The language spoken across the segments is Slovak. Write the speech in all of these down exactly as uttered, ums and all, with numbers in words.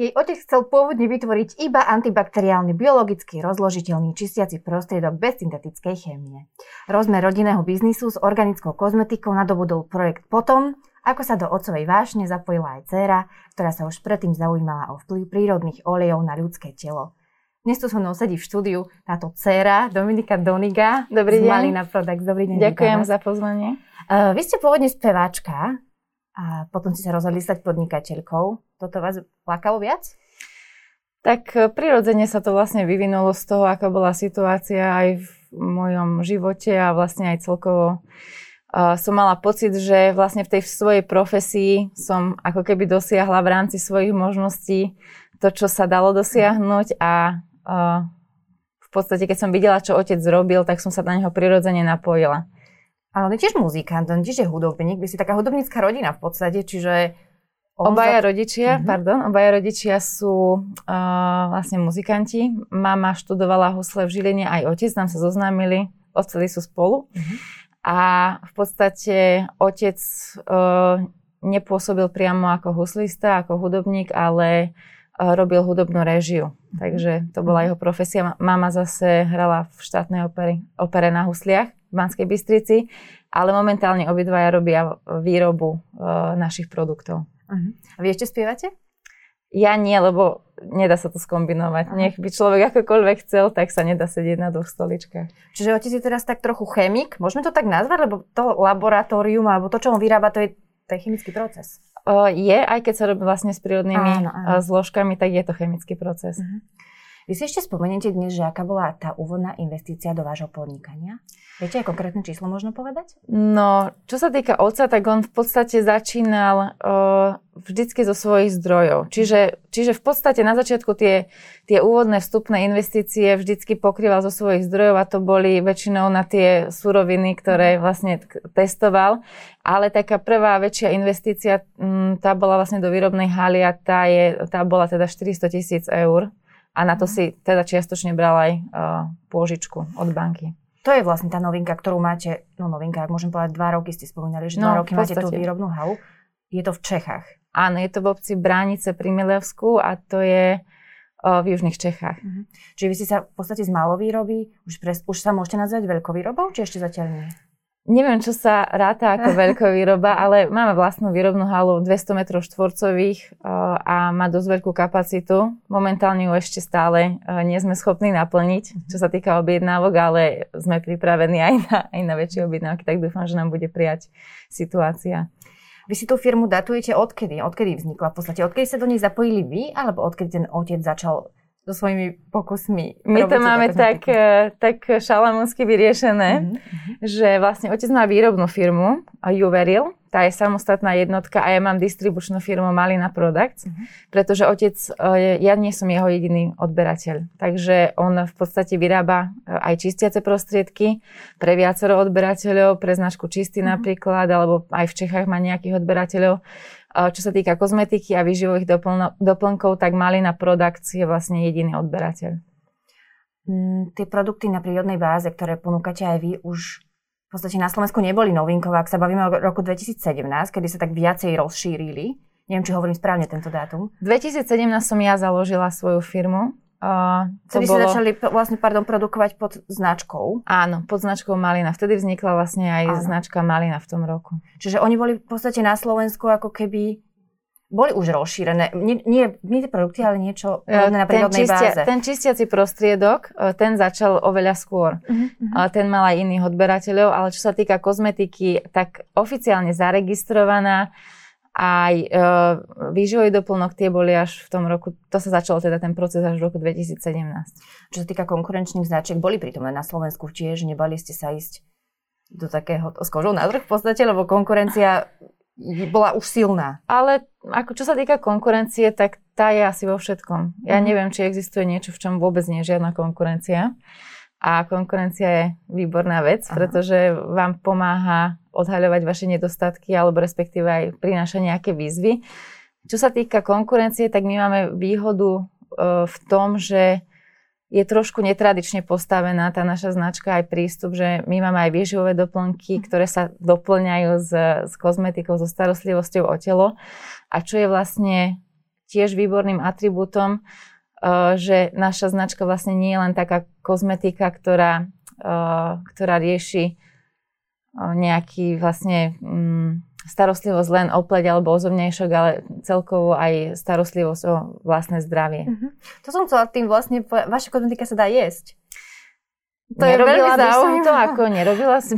Jej otec chcel pôvodne vytvoriť iba antibakteriálny, biologicky rozložiteľný čistiaci prostriedok bez syntetickej chémie. Rozmer rodinného biznisu s organickou kozmetikou nadobudol projekt potom, ako sa do otcovej vášne zapojila aj dcéra, ktorá sa už predtým zaujímala o vplyv prírodných olejov na ľudské telo. Dnes tu so mnou sedí v štúdiu táto dcéra, Dominika Doniga. Dobrý deň. Z Malinna Products. Dobrý deň. Ďakujem za pozvanie. Uh, vy ste pôvodne speváčka a potom ste sa rozhodli stať podnikateľkou. Toto vás lákalo viac? Tak prirodzene sa to vlastne vyvinulo z toho, aká bola situácia aj v mojom živote a vlastne aj celkovo uh, som mala pocit, že vlastne v tej svojej profesii som ako keby dosiahla v rámci svojich možností to, čo sa dalo dosiahnuť a Uh, v podstate, keď som videla, čo otec zrobil, tak som sa na neho prirodzene napojila. Ale on je tiež muzikant, on tiež je hudobník, vy ste taká hudobnícká rodina v podstate, čiže... Obaja za... rodičia, uh-huh. pardon, obaja rodičia sú uh, vlastne muzikanti. Mama študovala husle v Žiline, aj otec, nám sa zoznámili, odceli sú spolu. Uh-huh. A v podstate otec uh, nepôsobil priamo ako huslista, ako hudobník, ale robil hudobnú réžiu, takže to bola jeho profesia. Mama zase hrala v štátnej opere, opere na husliach v Banskej Bystrici, ale momentálne obidvaja robia výrobu e, našich produktov. Uh-huh. A vy ešte spievate? Ja nie, lebo nedá sa to skombinovať. Nech by človek akokoľvek chcel, tak sa nedá sedieť na dvoch stoličkách. Čiže otec je teraz tak trochu chemik, môžeme to tak nazvať, lebo to laboratórium, alebo to, čo on vyrába, to je ten chemický proces. Je, aj keď sa robí vlastne s prírodnými áno, áno. zložkami, tak je to chemický proces. Uh-huh. Vy si ešte spomeniete dnes, že aká bola tá úvodná investícia do vášho podnikania? Viete aj konkrétne číslo možno povedať? No, čo sa týka otca, tak on v podstate začínal uh, vždycky zo svojich zdrojov. Čiže, čiže v podstate na začiatku tie, tie úvodné vstupné investície vždycky pokrýval zo svojich zdrojov a to boli väčšinou na tie suroviny, ktoré vlastne testoval. Ale taká prvá väčšia investícia, tá bola vlastne do výrobnej haly a tá, je, tá bola teda štyristo tisíc eur. A na to si teda čiastočne bral aj uh, pôžičku od banky. To je vlastne tá novinka, ktorú máte, no novinka, ak môžem povedať, dva roky ste spomínali, že dva no, roky máte tú výrobnú halu. Je to v Čechách. Áno, je to v obci Bránice pri Milevsku a to je uh, v južných Čechách. Uh-huh. Čiže vy ste sa v podstate z malovýroby, už, pres, už sa môžete nazvať veľkovýrobou, či ešte zatiaľ nie? Neviem, čo sa ráta ako veľkovýroba, ale máme vlastnú výrobnú halu dvesto metrov štvorcových a má dosť veľkú kapacitu. Momentálne ju ešte stále nie sme schopní naplniť, čo sa týka objednávok, ale sme pripravení aj na, aj na väčšie objednávky, tak dúfam, že nám bude prijať situácia. Vy si tú firmu datujete odkedy? Odkedy vznikla v podstate? Odkedy sa do nej zapojili vy, alebo odkedy ten otec začal so svojimi pokusmi? My to máme tak, tak šalamúnsky vyriešené, mm-hmm. že vlastne otec má výrobnú firmu Juveril, tá je samostatná jednotka a ja mám distribučnú firmu Malinna Products, mm-hmm. pretože otec, ja nie som jeho jediný odberateľ, takže on v podstate vyrába aj čistiace prostriedky pre viacero odberateľov, pre značku Čistý mm-hmm. napríklad, alebo aj v Čechách má nejakých odberateľov. Čo sa týka kozmetiky a výživových doplno, doplnkov, tak Malinna Products je vlastne jediný odberateľ. Mm, tie produkty na prírodnej báze, ktoré ponúkate aj vy, už v podstate na Slovensku neboli novinkové. Ak sa bavíme o roku dvetisícsedemnásť, kedy sa tak viacej rozšírili. Neviem, či hovorím správne tento dátum. dvetisícsedemnásť som ja založila svoju firmu. Uh, to Vtedy bolo... sa začali vlastne, pardon, produkovať pod značkou. Áno, pod značkou Malinna. Vtedy vznikla vlastne aj Áno. značka Malinna v tom roku. Čiže oni boli v podstate na Slovensku ako keby, boli už rozšírené. Nie, nie, nie produkty, ale niečo na prírodnej báze. Ten čistiaci prostriedok, ten začal oveľa skôr. Uh-huh. Ten mal aj iných odberateľov, ale čo sa týka kozmetiky, tak oficiálne zaregistrovaná aj e, výživový doplnok, tie boli až v tom roku, to sa začalo teda ten proces až v roku dvetisícsedemnásť. Čo sa týka konkurenčných značiek, boli prítomné na Slovensku tiež, nebali ste sa ísť do takého, s kožou na trh v podstate, lebo konkurencia bola už silná. Ale ako, čo sa týka konkurencie, tak tá je asi vo všetkom. Ja mm. neviem, či existuje niečo, v čom vôbec nie je žiadna konkurencia. A konkurencia je výborná vec, Aha. pretože vám pomáha odhaľovať vaše nedostatky alebo respektíve aj prináša nejaké výzvy. Čo sa týka konkurencie, tak my máme výhodu e, v tom, že je trošku netradične postavená tá naša značka aj prístup, že my máme aj výživové doplnky, ktoré sa doplňajú s, s kozmetikou, so starostlivosťou o telo. A čo je vlastne tiež výborným atribútom, že naša značka vlastne nie je len taká kozmetika, ktorá, ktorá rieši nejaký vlastne starostlivosť len o pleť alebo o zovňajšok, ale celkovo aj starostlivosť o vlastné zdravie. Uh-huh. To som chcela tým vlastne, vaša kozmetika sa dá jesť. To nerobila je by som to, ako nerobila si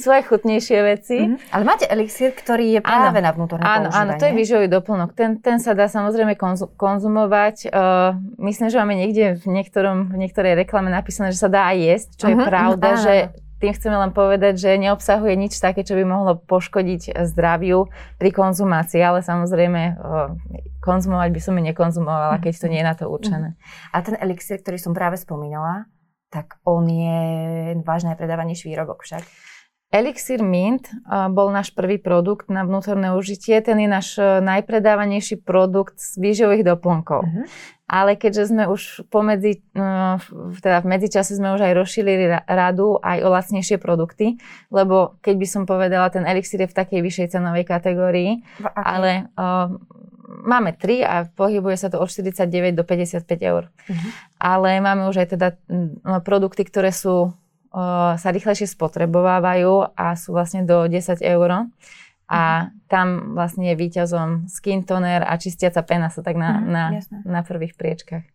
svoje chutnejšie veci. Mm-hmm. Ale máte elixír, ktorý je práve áno, na vnútorné používanie. Áno, áno, to je výživový doplnok. Ten, ten sa dá samozrejme konzu- konzumovať. Uh, myslím, že máme niekde v, niektorom, v niektorej reklame napísané, že sa dá aj jesť, čo uh-huh, je pravda, uh-huh. že tým chceme len povedať, že neobsahuje nič také, čo by mohlo poškodiť zdraviu pri konzumácii, ale samozrejme konzumovať by som ju nekonzumovala, keď to nie je na to určené. A ten elixír, ktorý som práve spomínala, tak on je vážne predávanejší výrobok však? Elixir Mint bol náš prvý produkt na vnútorné užitie. Ten je náš najpredávanejší produkt z výživových doplnkov. Uh-huh. Ale keďže sme už pomedzi, teda v medzičase sme už aj rozšírili radu aj o lacnejšie produkty, lebo keď by som povedala, ten elixir je v takej vyššej cenovej kategórii, ale uh, máme tri a pohybuje sa to od štyridsaťdeväť do päťdesiatpäť eur. Uh-huh. Ale máme už aj teda produkty, ktoré sú sa rýchlejšie spotrebovávajú a sú vlastne do desať eur. A tam vlastne je výťazom skin toner a čistiaca pena sa tak na, na, na prvých priečkách.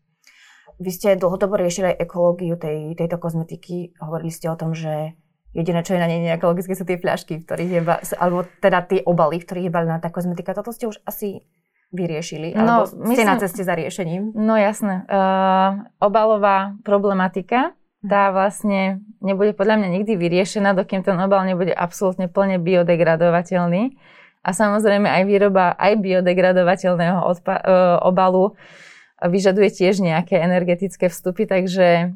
Vy ste dlhodobo riešili aj ekológiu tej, tejto kozmetiky. Hovorili ste o tom, že jediné, čo je na nej neekologické, sú tie fľašky, v ktorých je ba- alebo teda tie obaly, v ktorých je balená tá kozmetika. Toto ste už asi vyriešili, alebo no, ste myslím, na ceste za riešením? No jasné. Uh, obalová problematika. Tá vlastne nebude podľa mňa nikdy vyriešená, dokým ten obal nebude absolútne plne biodegradovateľný. A samozrejme aj výroba aj biodegradovateľného odpa- obalu vyžaduje tiež nejaké energetické vstupy, takže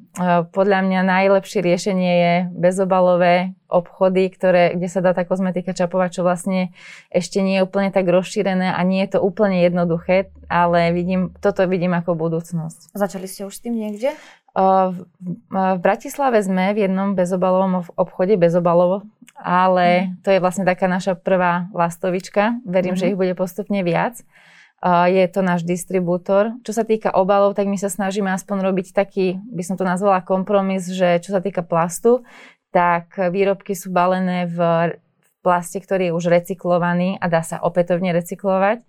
podľa mňa najlepšie riešenie je bezobalové obchody, ktoré, kde sa dá tá kozmetika čapovať, čo vlastne ešte nie je úplne tak rozšírené a nie je to úplne jednoduché, ale vidím, toto vidím ako budúcnosť. Začali ste už s tým niekde? V Bratislave sme v jednom bezobalovom obchode, bezobalovo, ale to je vlastne taká naša prvá lastovička. Verím, mm-hmm. že ich bude postupne viac. Je to náš distribútor. Čo sa týka obalov, tak my sa snažíme aspoň robiť taký, by som to nazvala kompromis, že čo sa týka plastu, tak výrobky sú balené v plaste, ktorý je už recyklovaný a dá sa opätovne recyklovať.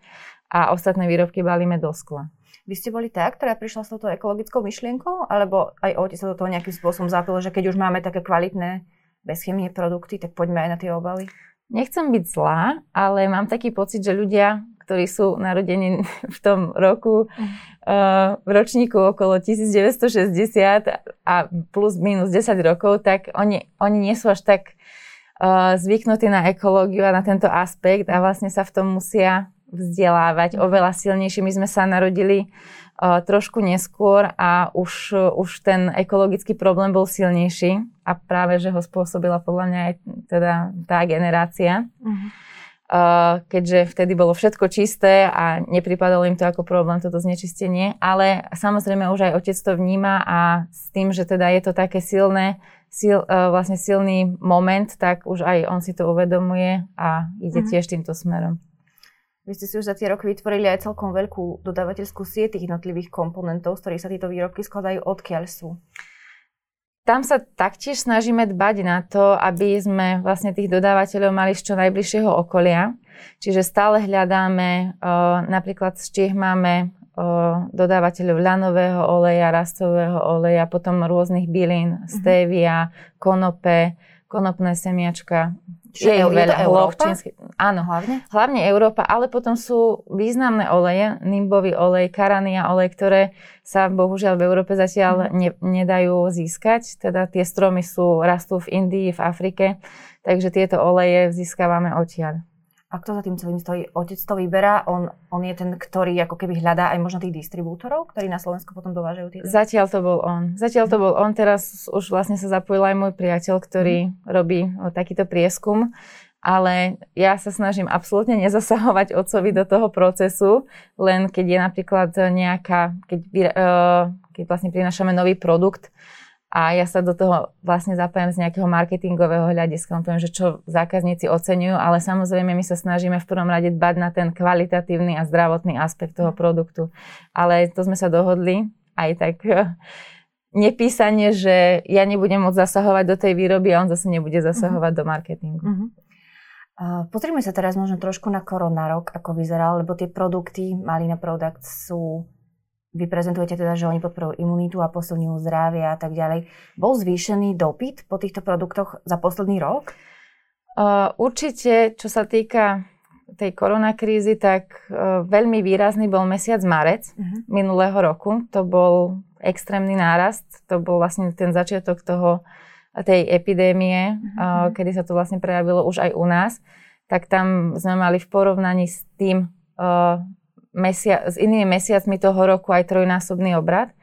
A ostatné výrobky balíme do skla. Vy ste boli tá, ktorá prišla s touto ekologickou myšlienkou? Alebo aj otec sa do toho nejakým spôsobom zapilo, že keď už máme také kvalitné bezchymie produkty, tak poďme aj na tie obaly? Nechcem byť zlá, ale mám taký pocit, že ľudia, ktorí sú narodení v tom roku, uh, v ročníku okolo devätnásťstošesťdesiat a plus minus desať rokov, tak oni, oni nie sú až tak uh, zvyknutí na ekológiu a na tento aspekt a vlastne sa v tom musia vzdelávať oveľa silnejšie. My sme sa narodili uh, trošku neskôr a už, uh, už ten ekologický problém bol silnejší a práve, že ho spôsobila podľa mňa aj teda tá generácia. Uh-huh. Uh, keďže vtedy bolo všetko čisté a nepripadalo im to ako problém, toto znečistenie. Ale samozrejme už aj otec to vníma a s tým, že teda je to také silné, sil, uh, vlastne silný moment, tak už aj on si to uvedomuje a ide uh-huh. tiež týmto smerom. Vy ste si už za tie roky vytvorili aj celkom veľkú dodávateľskú sieť jednotlivých komponentov, z ktorých sa tieto výrobky skladajú, odkiaľ sú. Tam sa taktiež snažíme dbať na to, aby sme vlastne tých dodávateľov mali z čo najbližšieho okolia. Čiže stále hľadáme, napríklad z Čiech máme dodávateľov ľanového oleja, rastového oleja, potom rôznych bylín, stevia, konope, konopné semiačka. Čiže je to veľa Európa? Čínsky, áno, hlavne? Hlavne Európa, ale potom sú významné oleje, nimbový olej, karania olej, ktoré sa bohužiaľ v Európe zatiaľ ne, nedajú získať. Teda tie stromy sú, rastú v Indii, v Afrike, takže tieto oleje získavame odtiaľ. A kto za tým celým stojí? Otec to vyberá, on, on je ten, ktorý ako keby hľadá aj možno tých distribútorov, ktorí na Slovensku potom dovážajú tieto? Zatiaľ to bol on. Zatiaľ to bol on, teraz už vlastne sa zapojil aj môj priateľ, ktorý mm. robí takýto prieskum, ale ja sa snažím absolútne nezasahovať otcovi do toho procesu, len keď je napríklad nejaká, keď, uh, keď vlastne prinášame nový produkt a ja sa do toho vlastne zapájam z nejakého marketingového hľadiska, on poviem, že čo zákazníci oceňujú, ale samozrejme my sa snažíme v prvom rade dbať na ten kvalitatívny a zdravotný aspekt toho produktu. Ale to sme sa dohodli aj tak nepísanie, že ja nebudem môcť zasahovať do tej výroby a on zase nebude zasahovať uh-huh. do marketingu. Uh-huh. Uh, pozrime sa teraz možno trošku na koronarok, ako vyzeral, lebo tie produkty Malinna Products sú, vy prezentujete teda, že oni podporujú imunitu a posilňujú zdravie a tak ďalej. Bol zvýšený dopyt po týchto produktoch za posledný rok? Uh, určite, čo sa týka tej koronakrízy, tak uh, veľmi výrazný bol mesiac marec uh-huh. minulého roku. To bol extrémny nárast, to bol vlastne ten začiatok toho, tej epidémie, mm-hmm. kedy sa to vlastne prejavilo už aj u nás, tak tam sme mali v porovnaní s tým, uh, mesia- s inými mesiacmi toho roku aj trojnásobný obrad.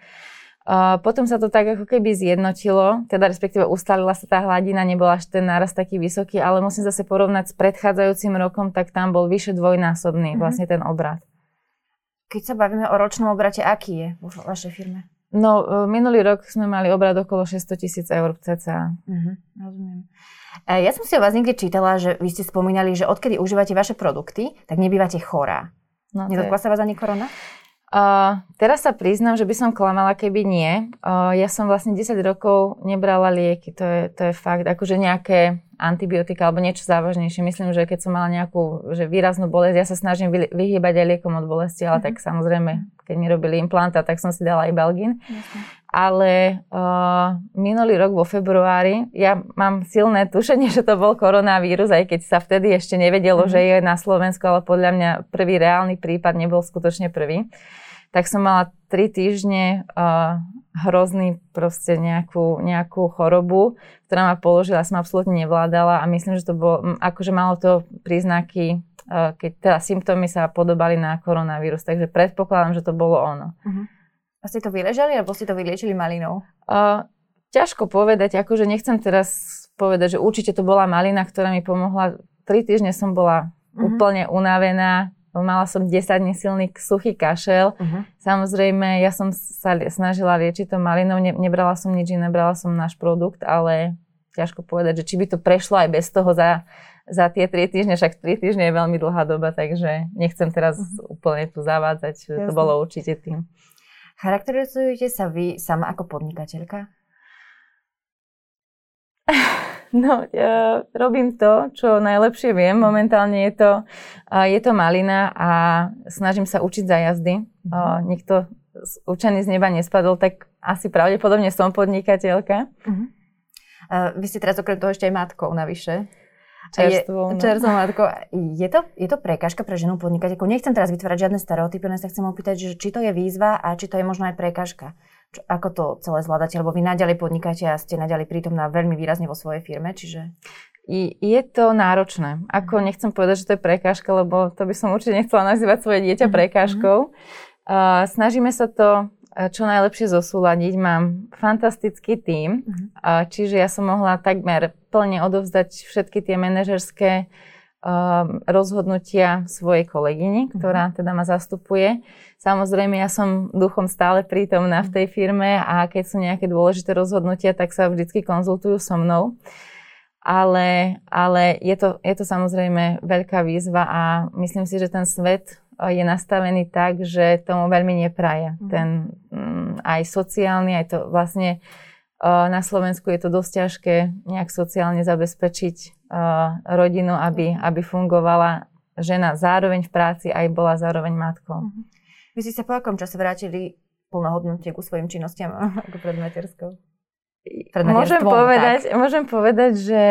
Uh, potom sa to tak ako keby zjednotilo, teda respektíve ustalila sa tá hladina, nebol až ten nárast taký vysoký, ale musím zase porovnať s predchádzajúcim rokom, tak tam bol vyše dvojnásobný mm-hmm. vlastne ten obrad. Keď sa bavíme o ročnom obrate, aký je vo vašej firme? No, minulý rok sme mali obrat okolo šesťsto tisíc eur cca. Uh-huh, rozumiem. Ja som si o vás niekde čítala, že vy ste spomínali, že odkedy užívate vaše produkty, tak nebývate chorá. No, nedotkla sa vás ani korona? Uh, teraz sa priznám, že by som klamala, keby nie. Uh, ja som vlastne desať rokov nebrala lieky. To je, to je fakt, akože nejaké antibiotika alebo niečo závažnejšie. Myslím, že keď som mala nejakú že výraznú bolesť, ja sa snažím vyhýbať aj liekom od bolesti, ale mm-hmm. tak samozrejme, keď mi robili implanta, tak som si dala aj Balgin. Jasne. Ale uh, minulý rok vo februári, ja mám silné tušenie, že to bol koronavírus, aj keď sa vtedy ešte nevedelo, mm-hmm. že je na Slovensku, ale podľa mňa prvý reálny prípad nebol skutočne prvý. Tak som mala tri týždne uh, hrozný proste nejakú, nejakú chorobu, ktorá ma položila, som absolútne nevládala a myslím, že to bolo, akože malo to príznaky, uh, keď teda symptómy sa podobali na koronavírus, takže predpokladám, že to bolo ono. Uh-huh. A ste to vyležali, alebo ste to vyliečili malinou? Uh, ťažko povedať, akože nechcem teraz povedať, že určite to bola malina, ktorá mi pomohla. Tri týždne som bola uh-huh. úplne unavená, mala som desať dní silný suchý kašel. Uh-huh. Samozrejme, ja som sa snažila liečiť to malinou, ne, nebrala som nič iné, nebrala som náš produkt, ale ťažko povedať, že či by to prešlo aj bez toho za, za tie tri týždne, však tri týždne je veľmi dlhá doba, takže nechcem teraz uh-huh. úplne tu zavádzať, že Jasne. To bolo určite tým. Charakterizujete sa vy sama ako podnikateľka? No, ja robím to, čo najlepšie viem. Momentálne je to, je to malina a snažím sa učiť za jazdy. Mm-hmm. Nikto učený z neba nespadol, tak asi pravdepodobne som podnikateľka. Mm-hmm. Vy ste teraz okrem toho ešte aj matkou navyše. Čerstvou. No. Čerstvou matkou. Je to, je to prekážka pre ženu podnikateľku? Nechcem teraz vytvárať žiadne stereotypy, len sa chcem opýtať, že či to je výzva a či to je možno aj prekážka. Čo, ako to celé zvládate, lebo vy naďalej podnikáte a ste naďalej prítomná veľmi výrazne vo svojej firme, čiže... I, je to náročné. Ako nechcem povedať, že to je prekážka, lebo to by som určite nechcela nazývať svoje dieťa prekážkou. Uh, snažíme sa to čo najlepšie zosúľadiť. Mám fantastický tím, uh, čiže ja som mohla takmer plne odovzdať všetky tie manažerské rozhodnutia svojej kolegyni, ktorá teda ma zastupuje. Samozrejme, ja som duchom stále prítomná v tej firme a keď sú nejaké dôležité rozhodnutia, tak sa vždycky konzultujú so mnou. Ale, ale je to, je to samozrejme veľká výzva a myslím si, že ten svet je nastavený tak, že tomu veľmi nepraje. Ten aj sociálny, aj to vlastne na Slovensku je to dosť ťažké nejak sociálne zabezpečiť uh, rodinu, aby, aby fungovala žena zároveň v práci aj bola zároveň matkou. Uh-huh. Vy ste sa po akom čase vrátili plnohodnotne ku svojim činnostiam ako pred materskou? Môžem povedať, môžem povedať, že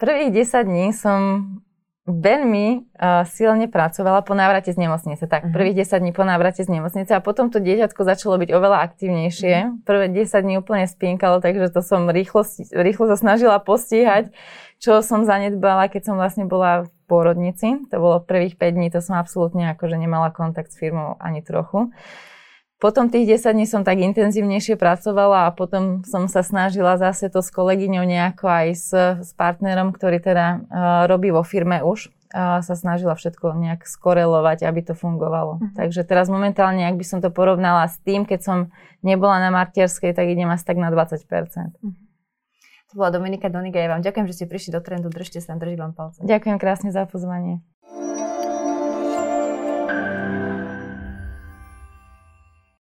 prvých desať dní som veľmi uh, silne pracovala po návrate z nemocnice. Tak, uh-huh. prvých desať dní po návrate z nemocnice a potom to dieťatko začalo byť oveľa aktívnejšie. Uh-huh. Prvé desať dní úplne spínkalo, takže to som rýchlo, rýchlo sa snažila postíhať, čo som zanedbala, keď som vlastne bola v pôrodnici. To bolo prvých päť dní, to som absolútne akože nemala kontakt s firmou ani trochu. Potom tých desať dní som tak intenzívnejšie pracovala a potom som sa snažila zase to s kolegyňou nejako aj s, s partnerom, ktorý teda uh, robí vo firme už, sa snažila všetko nejak skorelovať, aby to fungovalo. Uh-huh. Takže teraz momentálne, ak by som to porovnala s tým, keď som nebola na materskej, tak idem asi tak na dvadsať percent. Uh-huh. To bola Dominika Doniga. Ja vám ďakujem, že ste prišli do Trendu. Držte sa, držím vám palce. Ďakujem krásne za pozvanie.